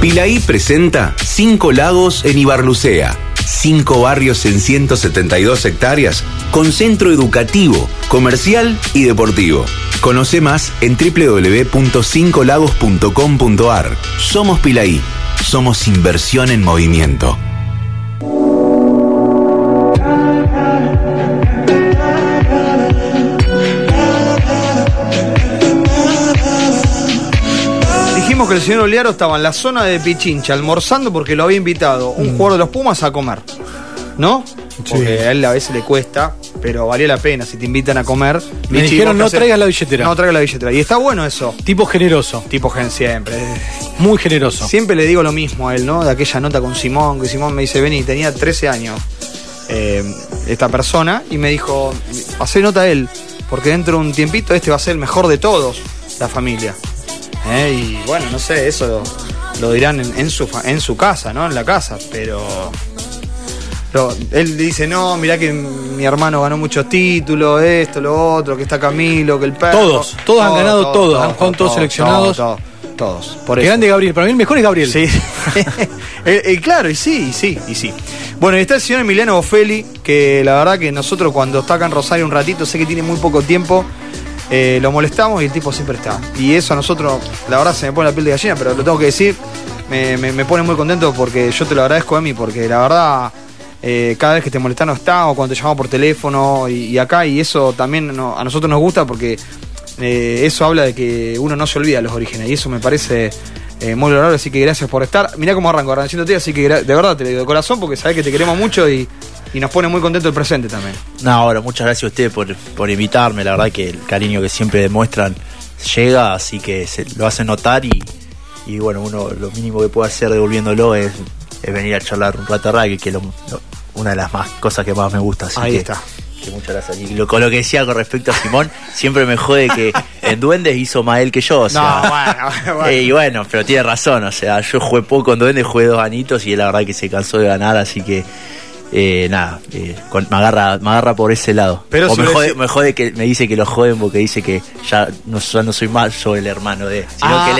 Pilaí presenta 5 lagos en Ibarlucea, 5 barrios en 172 hectáreas, con centro educativo, comercial y deportivo. Conoce más en www.5lagos.com.ar. Somos Pilaí, somos inversión en movimiento. Que el señor Olearo estaba en la zona de Pichincha almorzando porque lo había invitado un jugador de los Pumas a comer, ¿no? Porque sí, a él a veces le cuesta, pero valía la pena. Si te invitan a comer, me dijeron no traigas la billetera. No traigas la billetera. Y está bueno eso. Tipo generoso. Tipo siempre. Muy generoso. Siempre le digo lo mismo a él, ¿no? De aquella nota con Simón, que Simón me dice, vení, tenía 13 años esta persona, y me dijo, hacé nota a él, porque dentro de un tiempito este va a ser el mejor de todos, la familia. Y bueno, no sé, eso lo dirán en su casa, ¿no? En la casa, pero él dice, no, mirá que mi hermano ganó muchos títulos, esto, lo otro, que está Camilo, que el perro. Todos han ganado todos, han jugado todos seleccionados. Todos. Por eso. Grande Gabriel, para mí el mejor es Gabriel. Sí. Claro, y sí. Bueno, y está el señor Emiliano Boffelli, que la verdad que nosotros cuando está acá en Rosario un ratito, sé que tiene muy poco tiempo. Lo molestamos y el tipo siempre está. Y eso a nosotros, la verdad se me pone la piel de gallina, pero lo tengo que decir, me pone muy contento porque yo te lo agradezco a mí, porque la verdad, cada vez que te molestan no está, o cuando te llamamos por teléfono y acá, y eso también a nosotros nos gusta porque eso habla de que uno no se olvida de los orígenes, y eso me parece muy valorable, así que gracias por estar. Mirá cómo arranco, agradeciéndote, así que de verdad te lo digo de corazón porque sabés que te queremos mucho y nos pone muy contento el presente también. No, bueno, muchas gracias a ustedes por invitarme. La verdad que el cariño que siempre demuestran llega, así que lo hacen notar y bueno, uno lo mínimo que puede hacer devolviéndolo es venir a charlar un rato a rugby, que es una de las más cosas que más me gusta. Así ahí que, está. Que muchas gracias. Y con lo que decía con respecto a Simón, siempre me jode que en Duendes hizo más él que yo. O sea, no, bueno. Y bueno, pero tiene razón. O sea, yo jugué poco en Duendes, jugué 2 añitos y él la verdad que se cansó de ganar, así que... me agarra por ese lado. Pero o me jode que me dice que lo joden porque dice que ya no soy más yo el hermano de él, sino que él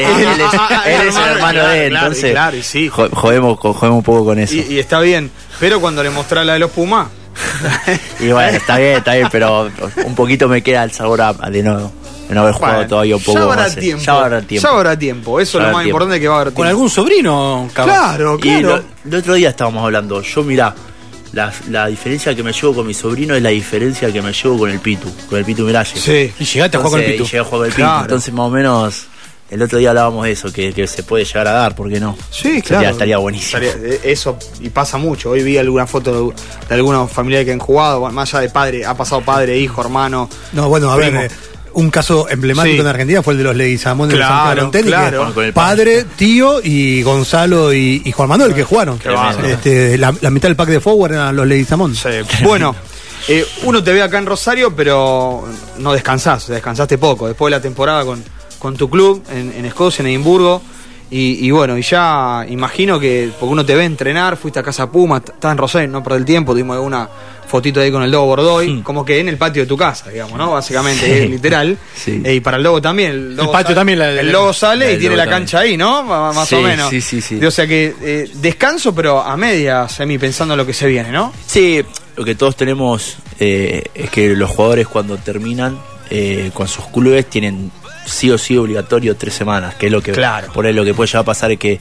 es el hermano de él, entonces claro, y sí. jodemos un poco con eso. Y está bien, pero cuando le mostrás la de los Pumas... Y bueno, está bien, pero un poquito me queda el sabor de nuevo. No haber jugado todavía un poco. Ya habrá tiempo. Eso es lo más importante, que va a haber tiempo. ¿Con algún sobrino? Claro. Y el otro día estábamos hablando. Yo, mirá, la diferencia que me llevo con mi sobrino es la diferencia que me llevo con el Pitu. Con el Pitu Miralles. Sí, y llegaste a jugar con el Pitu. Claro. Entonces más o menos... El otro día hablábamos de eso, que se puede llegar a dar, ¿por qué no? Sí, claro. Estaría buenísimo. Eso, y pasa mucho. Hoy vi alguna foto de algunos familiares que han jugado, más allá de padre, ha pasado padre, hijo, hermano. No, bueno, a ver, un caso emblemático en Argentina fue el de los Leguizamón de San Carlos, claro. Padre, tío y Gonzalo y Juan Manuel, que jugaron. La mitad del pack de forward eran los Leguizamón. Sí. Bueno... uno te ve acá en Rosario, pero no descansaste poco. Después de la temporada con tu club en Escocia, en Edimburgo, y bueno, y ya imagino que, porque uno te ve entrenar, fuiste a Casa Puma, estás en Rosario, no perdés el tiempo, tuvimos alguna fotito ahí con el Lobo Bordoy, sí, como que en el patio de tu casa, digamos, ¿no? Básicamente, sí, es literal. Sí. Y para el Lobo también. El Lobo, el patio sale, también. El Lobo sale y tiene la cancha también. Ahí, ¿no? Más o menos. Sí. O sea que descanso, pero a medias, Emi, pensando en lo que se viene, ¿no? Sí, lo que todos tenemos es que los jugadores cuando terminan con sus clubes tienen sí o sí obligatorio 3 semanas, que es lo que por ahí lo que puede llegar a pasar es que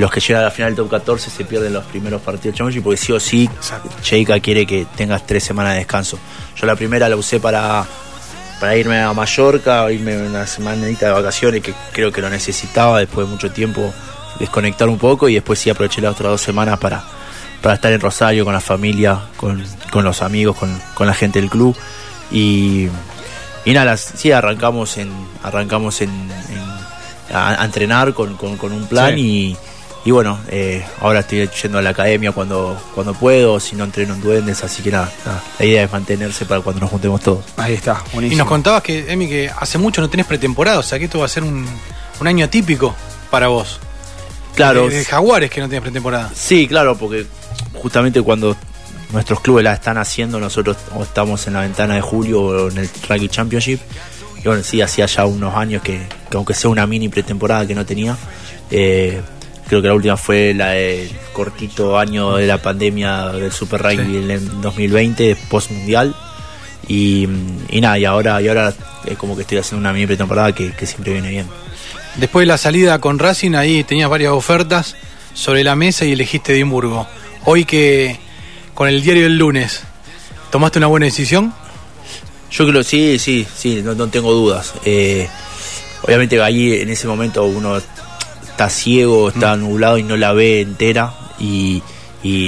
los que llegan a la final del top 14 se pierden los primeros partidos de Championship, porque sí o sí Cheika quiere que tengas 3 semanas de descanso. Yo la primera la usé para irme a Mallorca, irme una semanita de vacaciones, que creo que lo necesitaba después de mucho tiempo, desconectar un poco, y después sí aproveché las otras 2 semanas para estar en Rosario con la familia, con los amigos, con la gente del club. Y nada, sí, arrancamos a entrenar con un plan, sí. y bueno, ahora estoy yendo a la academia cuando puedo, si no entreno en Duendes, así que nada, la idea es mantenerse para cuando nos juntemos todos. Ahí está, buenísimo. Y nos contabas que, Emi, que hace mucho no tenés pretemporada, o sea que esto va a ser un año atípico para vos. Claro. De Jaguares, que no tiene pretemporada. Sí, claro, porque justamente cuando nuestros clubes la están haciendo, nosotros o estamos en la ventana de julio o en el Rugby Championship. Y bueno, sí, hacía ya unos años que aunque sea una mini pretemporada que no tenía, creo que la última fue la del cortito año de la pandemia del Super Rugby en el 2020, post mundial. Y nada, y ahora es como que estoy haciendo una mini pretemporada que siempre viene bien. Después de la salida con Racing, ahí tenías varias ofertas sobre la mesa y elegiste Edimburgo. Hoy que con el diario del lunes, ¿tomaste una buena decisión? Yo creo que sí, no tengo dudas. Obviamente ahí en ese momento uno está ciego, está nublado y no la ve entera y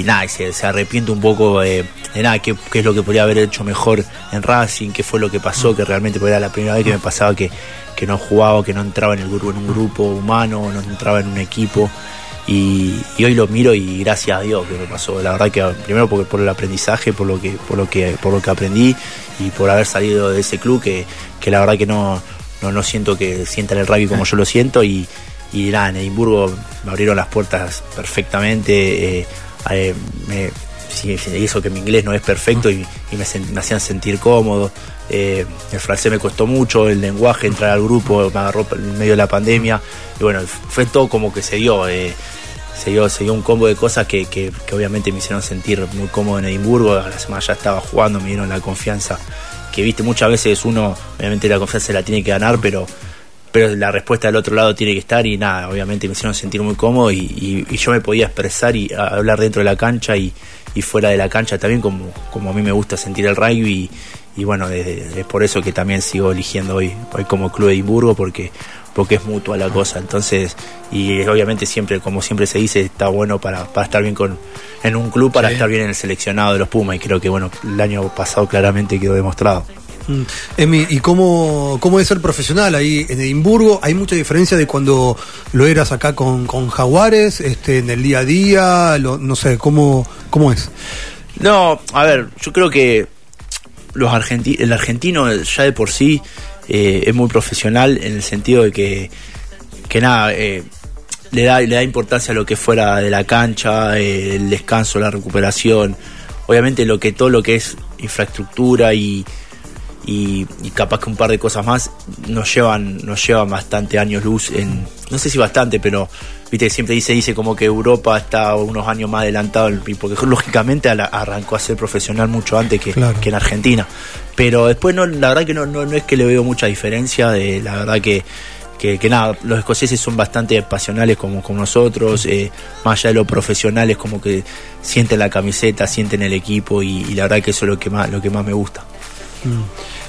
nada, se arrepiente un poco de nada, qué es lo que podría haber hecho mejor en Racing, qué fue lo que pasó, que realmente era la primera vez que me pasaba que no jugaba, que no entraba en el grupo, en un grupo humano, no entraba en un equipo y hoy lo miro y gracias a Dios que me pasó, la verdad que primero porque por el aprendizaje, por lo que aprendí y por haber salido de ese club que la verdad que no siento que sientan el rugby como yo lo siento y nada, en Edimburgo me abrieron las puertas perfectamente, hizo que mi inglés no es perfecto y me hacían sentir cómodo. El francés me costó mucho, el lenguaje, entrar al grupo, me agarró en medio de la pandemia. Y bueno, fue todo como que se dio un combo de cosas que obviamente me hicieron sentir muy cómodo en Edimburgo. A la semana ya estaba jugando, me dieron la confianza que, viste, muchas veces uno, obviamente la confianza la tiene que ganar, pero la respuesta del otro lado tiene que estar y nada, obviamente me hicieron sentir muy cómodo y yo me podía expresar y hablar dentro de la cancha y fuera de la cancha también, como a mí me gusta sentir el rugby y bueno, es por eso que también sigo eligiendo hoy como Club Edimburgo porque es mutua la cosa, entonces, y obviamente siempre, como siempre se dice, está bueno para estar bien en un club, para estar bien en el seleccionado de los Pumas y creo que bueno, el año pasado claramente quedó demostrado. Emi, ¿y cómo es ser profesional ahí en Edimburgo? ¿Hay mucha diferencia de cuando lo eras acá con Jaguares, en el día a día? No sé, ¿cómo es? No, a ver, yo creo que el argentino ya de por sí es muy profesional en el sentido de que nada, le da importancia a lo que fuera de la cancha, el descanso, la recuperación, obviamente todo lo que es infraestructura y capaz que un par de cosas más nos llevan bastante años luz en, no sé si bastante, pero viste que siempre dice como que Europa está unos años más adelantado porque lógicamente arrancó a ser profesional mucho antes que en Argentina, pero después no, la verdad que no es que le veo mucha diferencia, la verdad que nada, los escoceses son bastante pasionales como nosotros, más allá de los profesionales, como que sienten la camiseta, sienten el equipo y la verdad que eso es lo que más me gusta.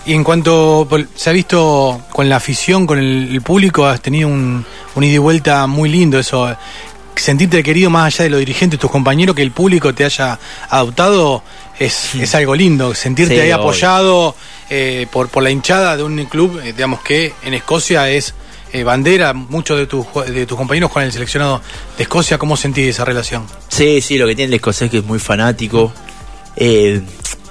Y en cuanto se ha visto con la afición, con el público, has tenido un ida y vuelta muy lindo, eso, sentirte querido más allá de los dirigentes, tus compañeros, que el público te haya adoptado, es algo lindo, sentirte ahí apoyado por la hinchada de un club, digamos que en Escocia es bandera, muchos de tus compañeros con el seleccionado de Escocia, ¿cómo sentís esa relación? Sí, lo que tiene el escocés es que es muy fanático,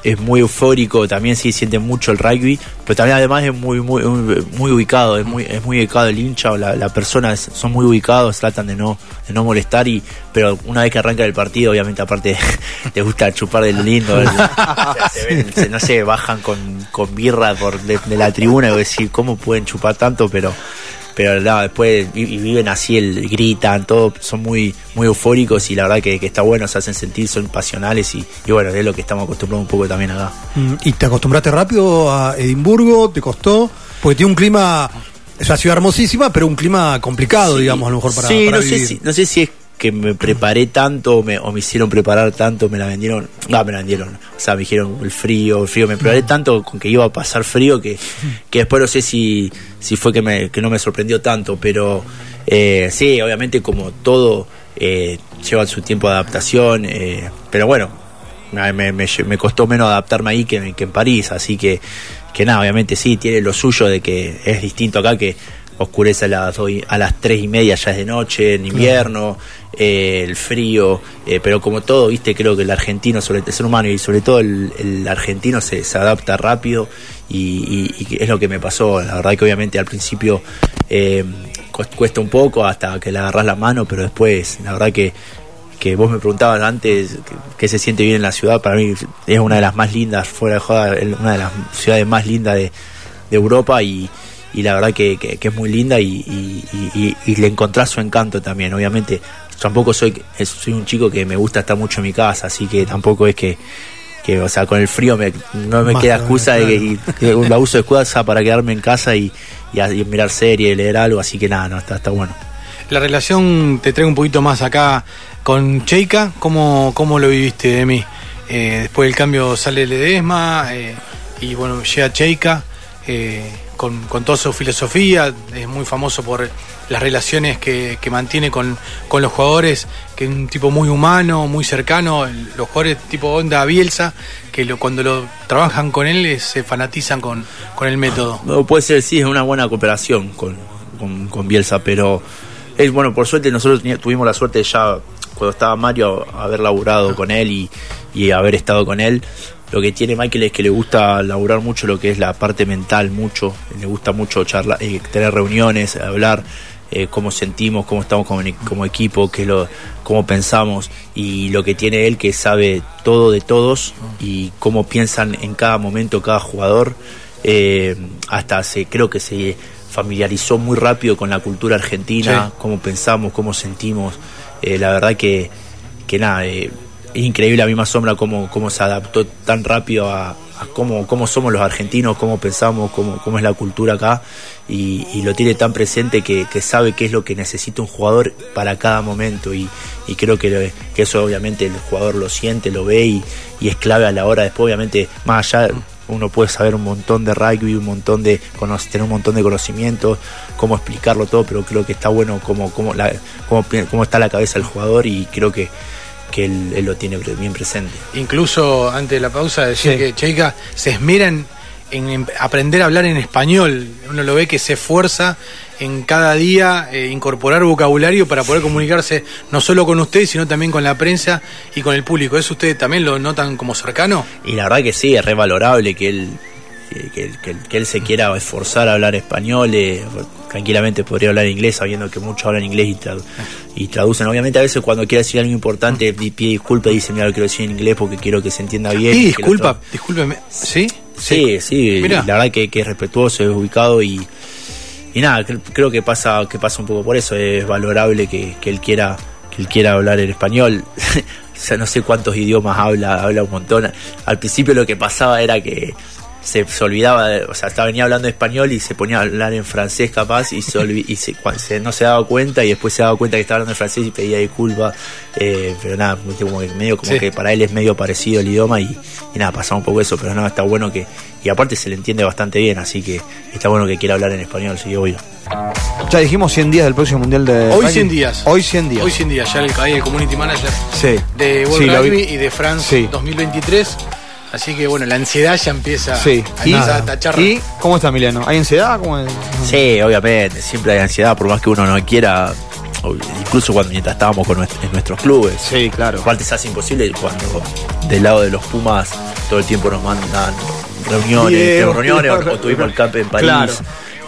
es muy eufórico, también sí siente mucho el rugby, pero también además es muy ubicado, es muy ubicado el hincha o la persona, son muy ubicados, tratan de no molestar pero una vez que arranca el partido, obviamente aparte te gusta chupar del lindo, no sé, bajan con birra de la tribuna y decir cómo pueden chupar tanto, pero no, después y viven así, gritan, todo, son muy eufóricos y la verdad que está bueno, se hacen sentir, son pasionales y bueno, es lo que estamos acostumbrados un poco también acá. ¿Y te acostumbraste rápido a Edimburgo? ¿Te costó? Porque tiene un clima, es una ciudad hermosísima, pero un clima complicado, sí, digamos, a lo mejor para no vivir. No sé si es que me preparé tanto o me hicieron preparar tanto, me la vendieron, o sea, me dijeron el frío, me preparé tanto con que iba a pasar frío que después no sé si fue que no me sorprendió tanto, pero sí, obviamente como todo lleva su tiempo de adaptación, pero bueno, me costó menos adaptarme ahí que en París, así que nada, obviamente sí, tiene lo suyo de que es distinto acá que oscurece a las 3:30, ya es de noche, en invierno, el frío, pero como todo, viste, creo que el argentino, sobre el ser humano y sobre todo el argentino se adapta rápido y es lo que me pasó, la verdad que obviamente al principio cuesta un poco hasta que le agarrás la mano, pero después, la verdad que vos me preguntabas antes qué se siente bien en la ciudad. Para mí es una de las más lindas, fuera de joda, una de las ciudades más lindas de Europa, y la verdad que es muy linda y le encontrás su encanto también. Obviamente tampoco soy un chico que me gusta estar mucho en mi casa, así que tampoco es que o sea, con el frío no me queda excusa, claro, que la uso de excusa para quedarme en casa y mirar series, leer algo, así que nada, no, está bueno. La relación te trae un poquito más acá con Cheika. ¿Cómo lo viviste, Emi? Después del cambio sale Ledesma, y bueno, llega Cheika con toda su filosofía. Es muy famoso por las relaciones que mantiene con los jugadores, que es un tipo muy humano, muy cercano. Los jugadores tipo onda Bielsa, que cuando lo trabajan con él se fanatizan con el método. No, puede ser, sí, es una buena cooperación con Bielsa, pero es bueno. Por suerte nosotros tuvimos la suerte ya cuando estaba Mario haber laburado con él y haber estado con él. Lo que tiene Michael es que le gusta laburar mucho lo que es la parte mental, mucho. Le gusta mucho charlar, tener reuniones, hablar, cómo sentimos, cómo estamos como equipo, cómo pensamos. Y lo que tiene él, que sabe todo de todos y cómo piensan en cada momento cada jugador. Creo que se familiarizó muy rápido con la cultura argentina, sí, cómo pensamos, cómo sentimos. La verdad que nada... es increíble a mí, más sombra, cómo se adaptó tan rápido a cómo somos los argentinos, cómo pensamos, cómo es la cultura acá, y lo tiene tan presente que sabe qué es lo que necesita un jugador para cada momento, y creo que eso obviamente el jugador lo siente, lo ve, y es clave a la hora. Después, obviamente, más allá, uno puede saber un montón de rugby, tener un montón de conocimientos, cómo explicarlo todo, pero creo que está bueno cómo está la cabeza del jugador, y creo que él lo tiene bien presente. Incluso antes de la pausa decía, sí, que Cheika se esmera en aprender a hablar en español. Uno lo ve que se esfuerza en cada día incorporar vocabulario para poder comunicarse no solo con usted, sino también con la prensa y con el público. ¿Eso ustedes también lo notan como cercano? Y la verdad que sí, es revalorable que él se quiera esforzar a hablar español. Tranquilamente podría hablar inglés, sabiendo que muchos hablan inglés y traducen. Obviamente a veces cuando quiere decir algo importante pide disculpa y dice: mira, lo quiero decir en inglés porque quiero que se entienda bien. Sí, discúlpeme. ¿Sí? Sí. Mirá. La verdad que es respetuoso, es ubicado y nada, creo que pasa un poco por eso. Es valorable que él quiera hablar el español. O sea, no sé cuántos idiomas habla un montón. Al principio lo que pasaba era que se olvidaba, o sea, venía hablando español y se ponía a hablar en francés capaz no se daba cuenta, y después se daba cuenta que estaba hablando en francés y pedía disculpas, pero nada, como que para él es medio parecido el idioma y nada, pasaba un poco eso, pero nada, está bueno y aparte se le entiende bastante bien, así que está bueno que quiera hablar en español, sí, obvio. Ya dijimos 100 días del próximo mundial de hoy. 100 días, ya hay el community manager, sí, de World Rugby y de France, sí, 2023. Así que bueno, la ansiedad ya empieza, sí, a tachar. ¿Y cómo está, Emiliano? ¿Hay ansiedad? Sí, obviamente, siempre hay ansiedad, por más que uno no quiera, incluso mientras estábamos en nuestros clubes. Sí, claro. Aparte se hace imposible cuando del lado de los Pumas todo el tiempo nos mandan reuniones, o tuvimos el camp en París. Claro.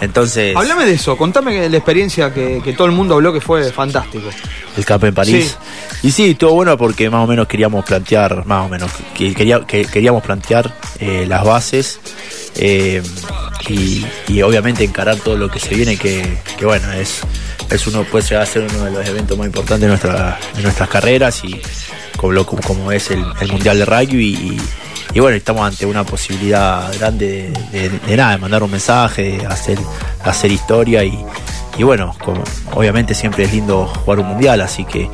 Entonces, háblame de eso, contame la experiencia que todo el mundo habló que fue fantástico. El camp en París. Sí. Y sí, estuvo bueno porque más o menos queríamos plantear las bases, y obviamente encarar todo lo que se viene, que bueno, es uno, puede llegar a ser uno de los eventos más importantes de nuestras carreras, y como es el Mundial de Rugby, y bueno, estamos ante una posibilidad grande de mandar un mensaje, hacer historia, y bueno, obviamente siempre es lindo jugar un mundial, así que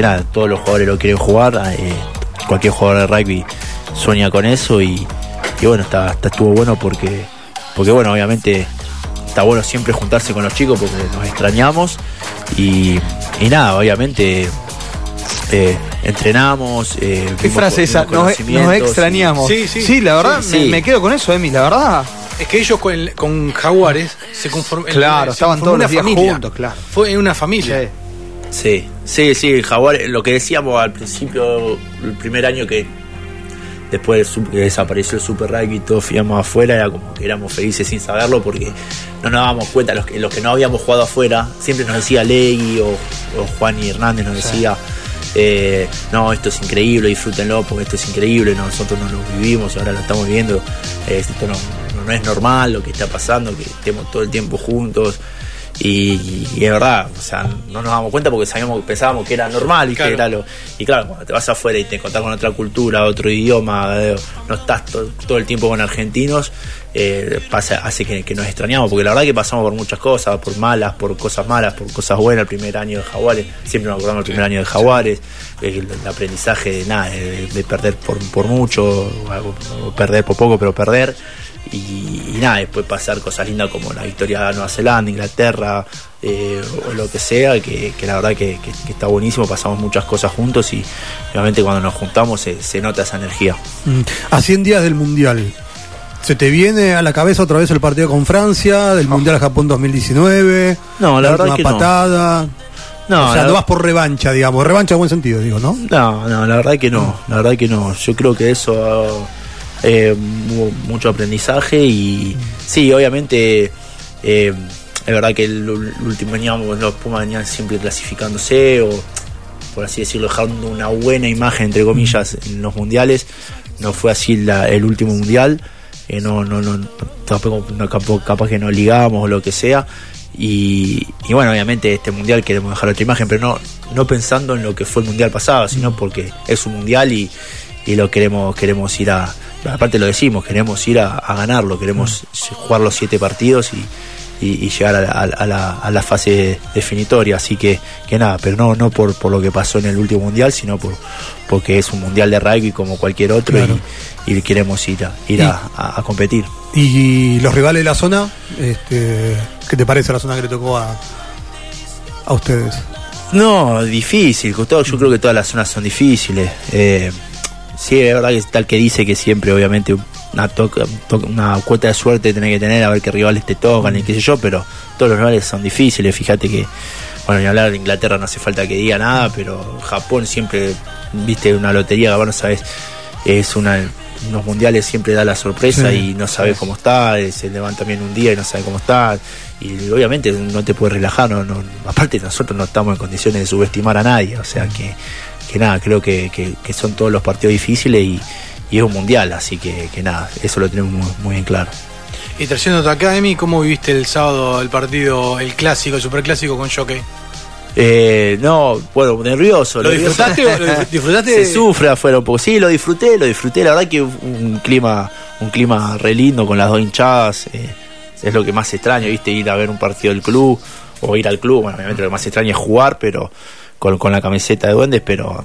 nada, todos los jugadores lo quieren jugar, cualquier jugador de rugby sueña con eso, y bueno, estuvo bueno porque bueno, obviamente está bueno siempre juntarse con los chicos porque nos extrañamos, y nada, obviamente... entrenamos, qué frase esa, nos extrañamos, sí, la verdad, sí. Me quedo con eso, Emi, la verdad es que ellos con Jaguares se conformaron, claro, estaban todos los días juntos, claro, fue una familia, sí, Jaguares, lo que decíamos al principio, el primer año que Después que desapareció el Super Rugby y todos íbamos afuera, era como que éramos felices sin saberlo porque no nos dábamos cuenta. Los que no habíamos jugado afuera, siempre nos decía Legui o Juan y Hernández nos decía, no, esto es increíble, disfrútenlo porque esto es increíble, nosotros no lo vivimos, ahora lo estamos viviendo, esto no es normal lo que está pasando, que estemos todo el tiempo juntos. Y es verdad, o sea, no nos damos cuenta porque pensábamos que era normal y claro. Y claro, cuando te vas afuera y te encontrás con otra cultura, otro idioma, no estás todo el tiempo con argentinos, hace que nos extrañamos, porque la verdad que pasamos por muchas cosas, por malas, por cosas malas, por cosas buenas. El primer año de Jaguares, siempre nos acordamos del primer año de Jaguares, el aprendizaje de perder por mucho, o perder por poco, pero perder. Y nada, después pasar cosas lindas como la victoria de Nueva Zelanda, Inglaterra, o lo que sea, que la verdad que está buenísimo. Pasamos muchas cosas juntos y obviamente cuando nos juntamos se nota esa energía. A 100 días del Mundial, ¿se te viene a la cabeza otra vez el partido con Francia, del Mundial a Japón 2019? No, la verdad es que no. Patada. No, o sea, no vas por revancha, digamos. Revancha en buen sentido, digo, ¿no? No, la verdad que no. La verdad que no. Yo creo que eso... mucho aprendizaje y sí, obviamente es verdad que el último año los Pumas venían siempre clasificándose o por así decirlo dejando una buena imagen entre comillas en los mundiales. No fue así el último mundial, tampoco, capaz que no ligamos o lo que sea. Y bueno, obviamente este mundial queremos dejar otra imagen, pero no pensando en lo que fue el mundial pasado, sino porque es un mundial y lo queremos ir a... Aparte lo decimos, queremos ir a ganarlo, queremos jugar los 7 partidos y llegar a la fase definitoria. Así que nada, pero no por lo que pasó en el último mundial, sino porque es un mundial de rugby como cualquier otro, claro. y queremos ir a competir. ¿Y los rivales de la zona? ¿Qué te parece la zona que le tocó a ustedes? No, difícil, Gustavo. Yo creo que todas las zonas son difíciles. Sí, es verdad que es tal que dice que siempre, obviamente, una cuota de suerte tenés que tener, a ver qué rivales te tocan y qué sé yo, pero todos los rivales son difíciles. Fíjate que, bueno, ni hablar de Inglaterra, no hace falta que diga nada, pero Japón siempre, viste, una lotería, bueno, sabes, es unos mundiales siempre da la sorpresa, sí. Y no sabes cómo está, se levantan también un día y no sabes cómo está, y obviamente no te puedes relajar, aparte nosotros no estamos en condiciones de subestimar a nadie, o sea que nada, creo que son todos los partidos difíciles y es un mundial, así que nada, eso lo tenemos muy bien claro. Y trayéndote acá, Emi, ¿cómo viviste el sábado el partido, el clásico, el superclásico con Jockey? Bueno, nervioso. ¿Lo disfrutaste? Se sufre afuera un poco. Sí, lo disfruté, la verdad que un clima re lindo con las dos hinchadas, es lo que más extraño, viste, ir a ver un partido del club, o ir al club, bueno, obviamente lo que más extraño es jugar, pero... Con la camiseta de Duendes, pero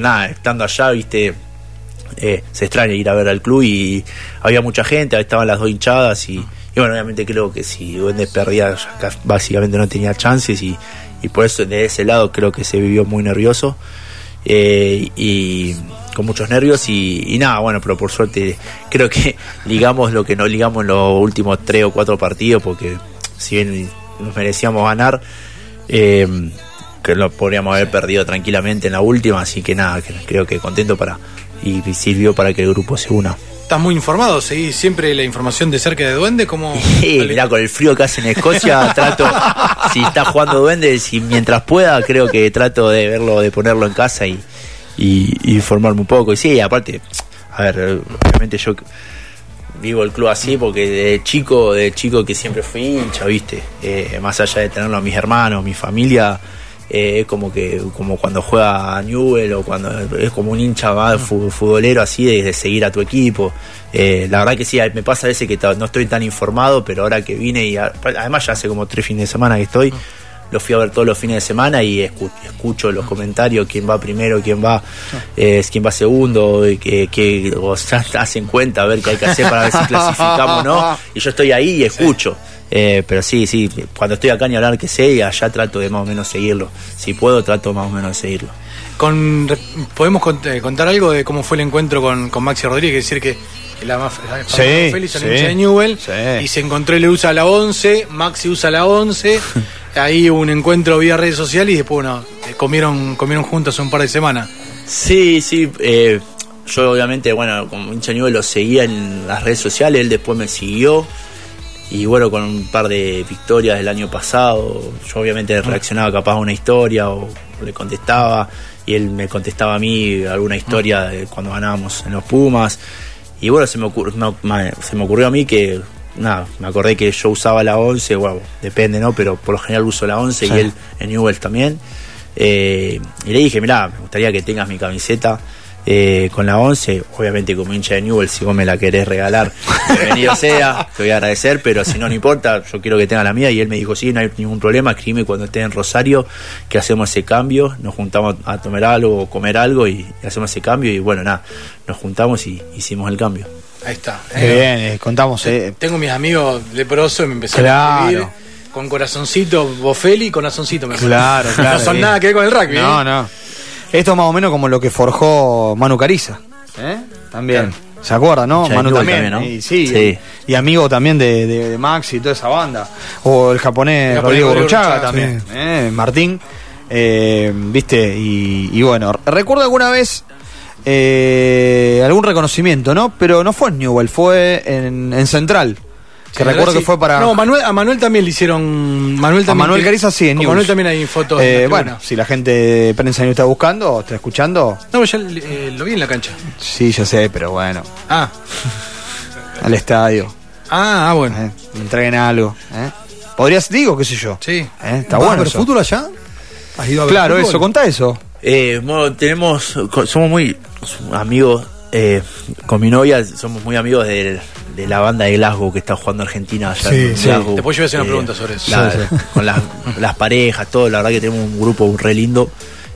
nada, estando allá, viste, se extraña ir a ver al club y había mucha gente, ahí estaban las dos hinchadas y bueno, obviamente creo que si Duendes perdía, ya básicamente no tenía chances y por eso de ese lado creo que se vivió muy nervioso y con muchos nervios y nada, bueno, pero por suerte creo que ligamos lo que no ligamos en los últimos 3 o 4 partidos porque si bien nos merecíamos ganar, que lo podríamos haber perdido tranquilamente en la última, así que nada, creo que contento y sirvió para que el grupo se una. ¿Estás muy informado? ¿Seguís siempre la información de cerca de Duendes? Mirá, con el frío que hace en Escocia, trato, si está jugando Duendes, y mientras pueda, creo que trato de verlo, de ponerlo en casa y informarme un poco. Y sí, aparte, a ver, obviamente yo vivo el club así porque de chico que siempre fui hincha, viste, más allá de tenerlo a mis hermanos, mi familia... es como cuando juega a Newell o cuando es como un hincha futbolero así de seguir a tu equipo. La verdad que sí, me pasa a veces que no estoy tan informado, pero ahora que vine y además ya hace como 3 fines de semana que estoy, lo fui a ver todos los fines de semana y escucho los comentarios, quién va primero, quién va segundo, o sea, hacen cuenta a ver qué hay que hacer para ver si clasificamos o no, y yo estoy ahí y escucho. Pero sí, cuando estoy acá ni hablar que sé, y allá trato de más o menos seguirlo. Si puedo, trato más o menos de seguirlo. ¿Podemos contar algo de cómo fue el encuentro con Maxi Rodríguez? Es decir, que la más feliz al hincha de Newell, sí. Y se encontró y le usa la 11, Maxi usa la 11. Ahí hubo un encuentro vía redes sociales y después, bueno, comieron juntos un par de semanas. Sí, yo obviamente, bueno, como hincha Newell lo seguía en las redes sociales, él después me siguió. Y bueno, con un par de victorias del año pasado, yo obviamente reaccionaba capaz a una historia o le contestaba, y él me contestaba a mí alguna historia de cuando ganábamos en los Pumas. Y bueno, se me ocurrió a mí que, nada, me acordé que yo usaba la 11, bueno, depende, ¿no? Pero por lo general uso la 11, sí. Y él en Newell también. Y le dije, mirá, me gustaría que tengas mi camiseta. Con la 11, obviamente como hincha de Newell, si vos me la querés regalar, bienvenido sea, te voy a agradecer, pero si no, no importa, yo quiero que tenga la mía. Y él me dijo, sí, no hay ningún problema, escribime cuando esté en Rosario, que hacemos ese cambio, nos juntamos a tomar algo o comer algo y hacemos ese cambio. Y bueno, nada, nos juntamos y hicimos el cambio. Ahí está. Bien, contamos. Tengo mis amigos leprosos y me empezaron a escribir. Con corazoncito, Boffelli, corazoncito mejor. Claro. No son nada que ver con el rugby. No. Esto es más o menos como lo que forjó Manu Cariza, también. Claro. ¿Se acuerda, no? Ya Manu también, ¿no? Sí. Y amigo también de Maxi y toda esa banda. O el japonés Rodrigo Uruchaga también. Sí. Martín. ¿Viste? Y bueno, recuerdo alguna vez algún reconocimiento, ¿no? Pero no fue en Newell, fue en Central. Que sí, recuerdo que fue para... No, a Manuel también le hicieron... Manuel Cariza sí, en News. Manuel también hay fotos. Bueno, si la gente de prensa no está buscando o está escuchando... No, ya lo vi en la cancha. Sí, ya sé, pero bueno. Ah. Al estadio. Ah, bueno. Entreguen algo. Podrías, digo, qué sé yo. Sí. Está bueno. ¿Vas a ver fútbol allá? ¿Has ido a ver fútbol? Claro, eso, contá eso. Bueno, somos muy amigos... con mi novia somos muy amigos de la banda de Glasgow que está jugando Argentina allá. Sí. Glasgow, después yo voy a hacer una pregunta sobre eso. Con las parejas, todo, la verdad que tenemos un grupo re lindo.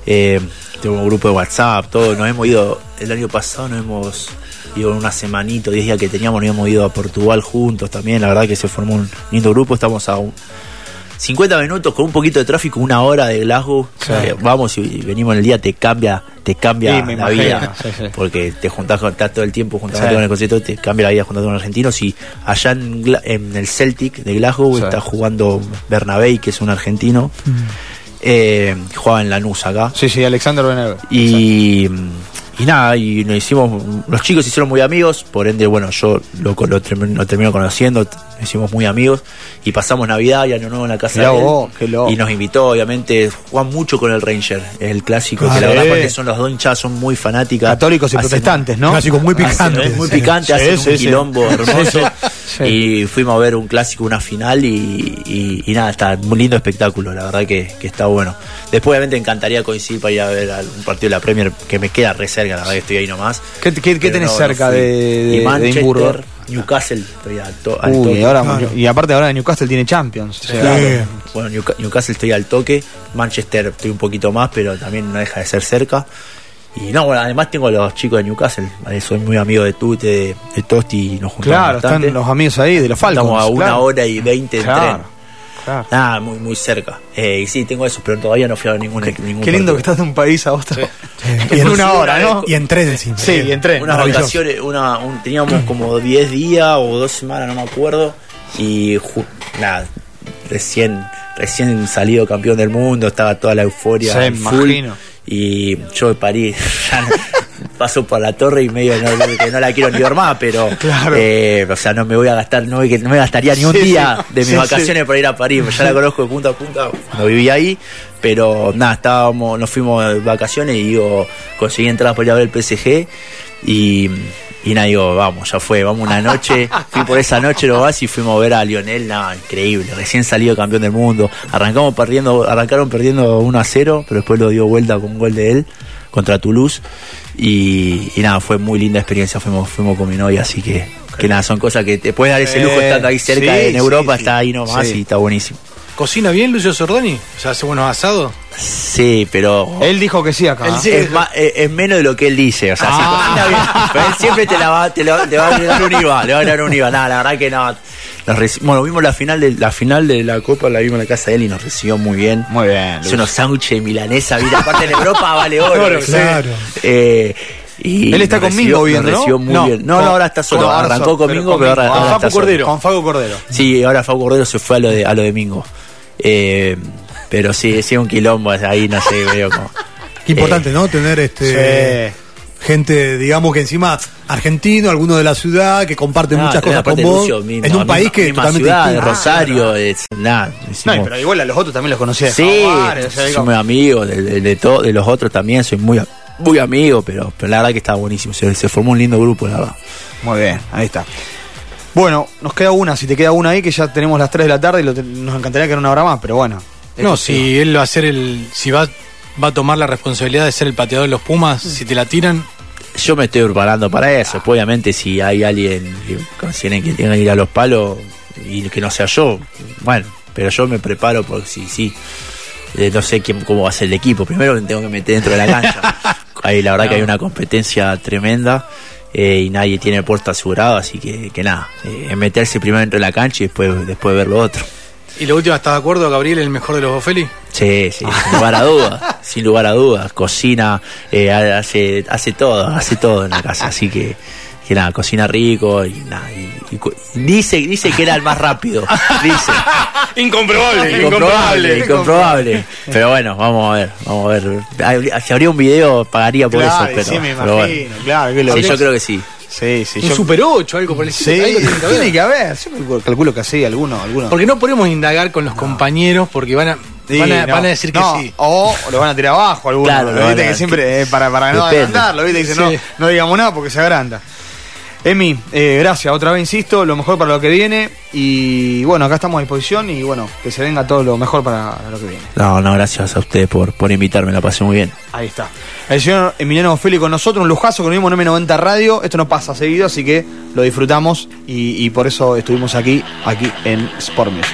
Tenemos un grupo de WhatsApp, todo. Nos hemos ido, el año pasado nos hemos ido una semanita, 10 días que teníamos, nos hemos ido a Portugal juntos también. La verdad que se formó un lindo grupo. Estamos a 50 minutos con un poquito de tráfico, una hora de Glasgow. Claro. Vamos y venimos en el día, te cambia sí, la vida. Sí. Porque te juntás con, estás todo el tiempo juntándote con el concepto, te cambia la vida juntándote con argentinos. Y allá en el Celtic de Glasgow está jugando Bernabéi, que es un argentino. Jugaba en Lanús acá. Sí, Alexander Bernabéi. Y nada, y nos hicimos, los chicos se hicieron muy amigos, por ende, bueno, yo lo termino conociendo, nos hicimos muy amigos y pasamos Navidad y Año Nuevo en la casa de él, y nos invitó, obviamente, juegan mucho con el Ranger, el clásico, que la verdad porque son los dos hinchas, son muy fanáticas. Católicos y protestantes, ¿no? Clásicos muy picantes. Muy picantes, hacen un quilombo hermoso. Y fuimos a ver un clásico, una final y nada, está un lindo espectáculo, la verdad que está bueno. Después, obviamente, encantaría coincidir para ir a ver un partido de la Premier que me queda re cerca, la verdad que estoy ahí nomás. ¿Qué tenés cerca de Manchester, Newcastle, estoy al toque. Y aparte ahora Newcastle tiene Champions. Sí. Claro. Bueno, Newcastle estoy al toque, Manchester estoy un poquito más, pero también no deja de ser cerca. Y no, bueno, además tengo a los chicos de Newcastle, soy muy amigo de Tute, de Tosti, y nos juntamos bastante. Están los amigos ahí de los Falcons. Estamos a una hora y 20 en tren. Ah, muy muy cerca. Y sí, tengo eso, pero todavía no fui a ningún. Qué lindo partido. Que estás de un país a otro. Sí. Y en una hora, ¿no? Y en tres, sí, y en tres. Unas vacaciones, teníamos como 10 días o 2 semanas, no me acuerdo. Y nada, recién salido campeón del mundo, estaba toda la euforia. Se imagino. Y yo de París paso por la torre y medio que no la quiero ni ver más, pero o sea, no me voy a gastar, no me gastaría ni un día de mis vacaciones para ir a París, ya la conozco de punta a punta cuando viví ahí, pero nada, nos fuimos de vacaciones y digo, conseguí entradas para ir a ver el PSG y nada, digo, vamos, ya fue, vamos una noche, fui por esa noche nomás y fuimos a ver a Lionel, nada, increíble, recién salido campeón del mundo, arrancaron perdiendo 1-0, pero después lo dio vuelta con un gol de él contra Toulouse, y nada, fue muy linda experiencia, fuimos con mi novia, así que nada, son cosas que te puedes dar ese lujo estando ahí cerca, en Europa, está ahí nomás y está buenísimo. ¿Cocina bien Lucio Sordani? O sea, hace buenos asados. Sí, pero... Él dijo que sí acá. Es menos de lo que él dice. O sea, si cocina bien. Pero él siempre te va a dar un IVA. Le va a dar un IVA. Nada, la verdad que no. Bueno, vimos la final de la Copa, la vimos en la casa de él y nos recibió muy bien. Muy bien. Hizo unos sándwiches milanesa. Aparte en Europa vale oro. Claro. Él está conmigo viendo, ¿no? No, ahora está solo. Arrancó conmigo, pero ahora está Fago Cordero. Con Fago Cordero. Sí, ahora Fago Cordero se fue a lo de Mingo. Pero sí, un quilombo ahí, no sé, veo como... Qué importante, ¿no? Tener gente, digamos que encima argentino, alguno de la ciudad, que comparten muchas cosas con vos. Lucio, en un país que totalmente ciudad, distinto. Rosario, es nada. No, pero igual a los otros también los conocía. Sí, Jaguares, o sea, soy muy amigo de los otros también, soy muy amigo, pero la verdad que estaba buenísimo. Se formó un lindo grupo, la verdad. Muy bien, ahí está. Bueno, nos queda una, si te queda una ahí, que ya tenemos las 3 de la tarde y nos encantaría que era una hora más, pero bueno. No, si él va a ser si va a tomar la responsabilidad de ser el pateador de los Pumas, si te la tiran. Yo me estoy preparando para eso. Obviamente, si hay alguien que consideren que tenga que ir a los palos y que no sea yo, bueno, pero yo me preparo porque sí. No sé cómo va a ser el equipo. Primero me tengo que meter dentro de la cancha. Ahí la verdad que hay una competencia tremenda. Y nadie tiene puerta asegurada, así que nada, meterse primero dentro de la cancha y después ver lo otro. ¿Y lo último, estás de acuerdo, Gabriel, el mejor de los Boffelli? Sí, sin lugar a dudas, cocina, hace todo en la casa, así que nada, cocina rico y dice que era el más rápido, dice. Incomprobable. Pero bueno, vamos a ver. Si habría un video, pagaría por eso. Pero, sí, me imagino, bueno. Claro, que yo creo que sí. Sí, un Super 8, algo por el estilo. Sí, tiene que haber. Yo calculo que sí, alguno. Porque no podemos indagar con los compañeros porque van a decir que no, sí. O lo van a tirar abajo alguno. Claro, viste que siempre para no agrandarlo, viste, dice no digamos nada porque se agranda. Emi, gracias, otra vez insisto, lo mejor para lo que viene y bueno, acá estamos a disposición y bueno, que se venga todo lo mejor para lo que viene. No, gracias a ustedes por invitarme, la pasé muy bien. Ahí está. El señor Emiliano Boffelli con nosotros, un lujazo con el mismo nombre 90 Radio, esto no pasa seguido, así que lo disfrutamos y por eso estuvimos aquí en Sport Music.